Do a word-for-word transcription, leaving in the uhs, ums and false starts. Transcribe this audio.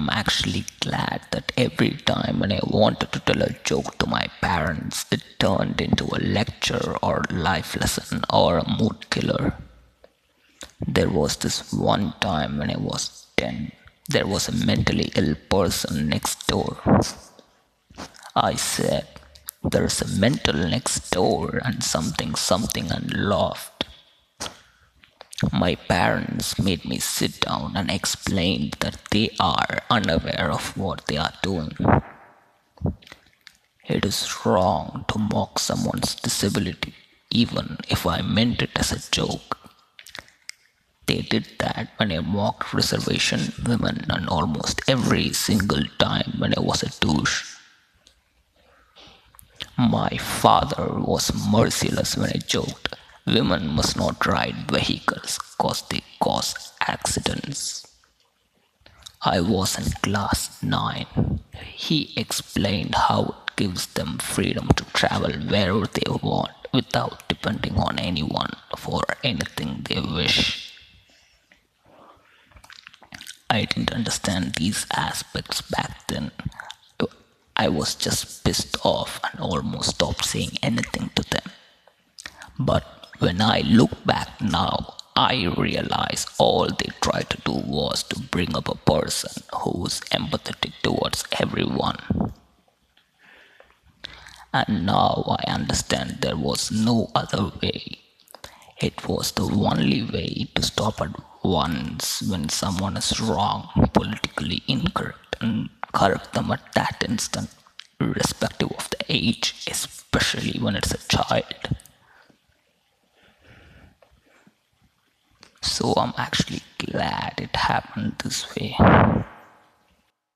am actually glad that every time when I wanted to tell a joke to my parents, it turned into a lecture or life lesson or a mood killer. There was this one time when I was ten, there was a mentally ill person next door. I said, "There's a mental next door," and something something and laughed. My parents made me sit down and explained that they are unaware of what they are doing. It is wrong to mock someone's disability, even if I meant it as a joke. They did that when I mocked reservation women, and almost every single time when I was a douche. My father was merciless when I joked, "Women must not ride vehicles because they cause accidents." I was in class nine. He explained how it gives them freedom to travel wherever they want without depending on anyone for anything they wish. I didn't understand these aspects back then. I was just pissed off and almost stopped saying anything to them. But when I look back now, I realize all they tried to do was to bring up a person who's empathetic towards everyone. And now I understand there was no other way. It was the only way to stop at once when someone is wrong, politically incorrect, and correct them at that instant, irrespective of the age, especially when it's a child. So I'm actually glad it happened this way.